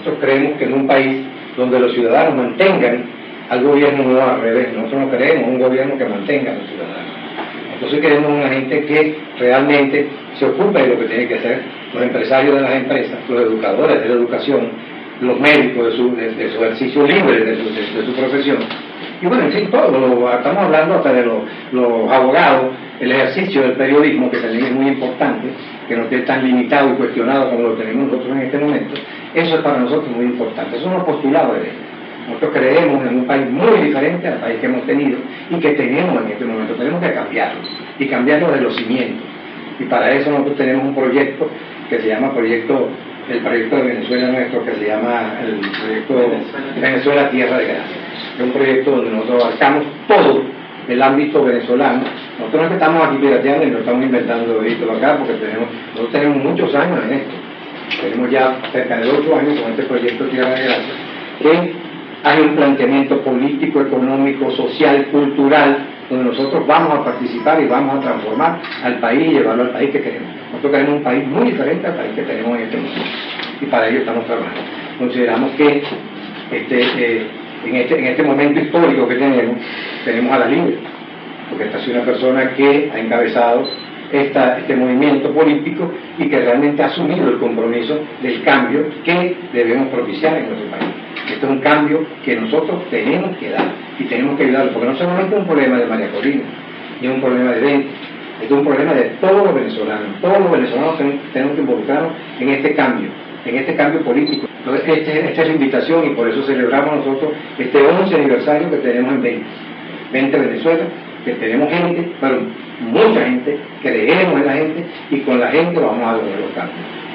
Nosotros creemos que en un país donde los ciudadanos mantengan al gobierno no al revés. Nosotros no queremos un gobierno que mantenga a los ciudadanos. Entonces queremos una gente que realmente se ocupe de lo que tiene que hacer. Los empresarios de las empresas, los educadores de la educación, los médicos de su ejercicio libre, de su profesión. Y bueno, en fin, todo, estamos hablando hasta de los abogados, el ejercicio del periodismo, que también es muy importante, que no esté tan limitado y cuestionado como lo tenemos nosotros en este momento. Eso es para nosotros muy importante, eso es un postulado de ley. Nosotros creemos en un país muy diferente al país que hemos tenido y que tenemos en este momento. Tenemos que cambiarlo, y cambiarlo de los cimientos. Y para eso nosotros tenemos un proyecto que se llama el proyecto de Venezuela nuestro, que se llama el proyecto Venezuela Tierra de Gracia. Es un proyecto donde nosotros abarcamos todo el ámbito venezolano. Nosotros no estamos aquí pirateando y no estamos inventando vehículos acá, porque nosotros tenemos muchos años en esto. Tenemos ya cerca de 8 años con este proyecto Tierra de Gracia, que hay un planteamiento político, económico, social, cultural, donde nosotros vamos a participar y vamos a transformar al país y llevarlo al país que queremos. Nosotros queremos un país muy diferente al país que tenemos en este momento, y para ello estamos trabajando. Consideramos que en este momento histórico que tenemos a la libre, porque esta es una persona que ha encabezado este movimiento político y que realmente ha asumido el compromiso del cambio que debemos propiciar en nuestro país. Este es un cambio que nosotros tenemos que dar y tenemos que ayudarlo, porque no solamente es un problema de María Corina, ni es un problema de Vente, es un problema de todos los venezolanos. Todos los venezolanos tenemos que involucrarnos en este cambio político. Entonces, esta es la invitación, y por eso celebramos nosotros este 11 aniversario que tenemos en Vente Venezuela, que tenemos gente, pero mucha gente, que creemos en la gente, y con la gente vamos a lograr los cambios.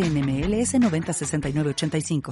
NMLS 906985.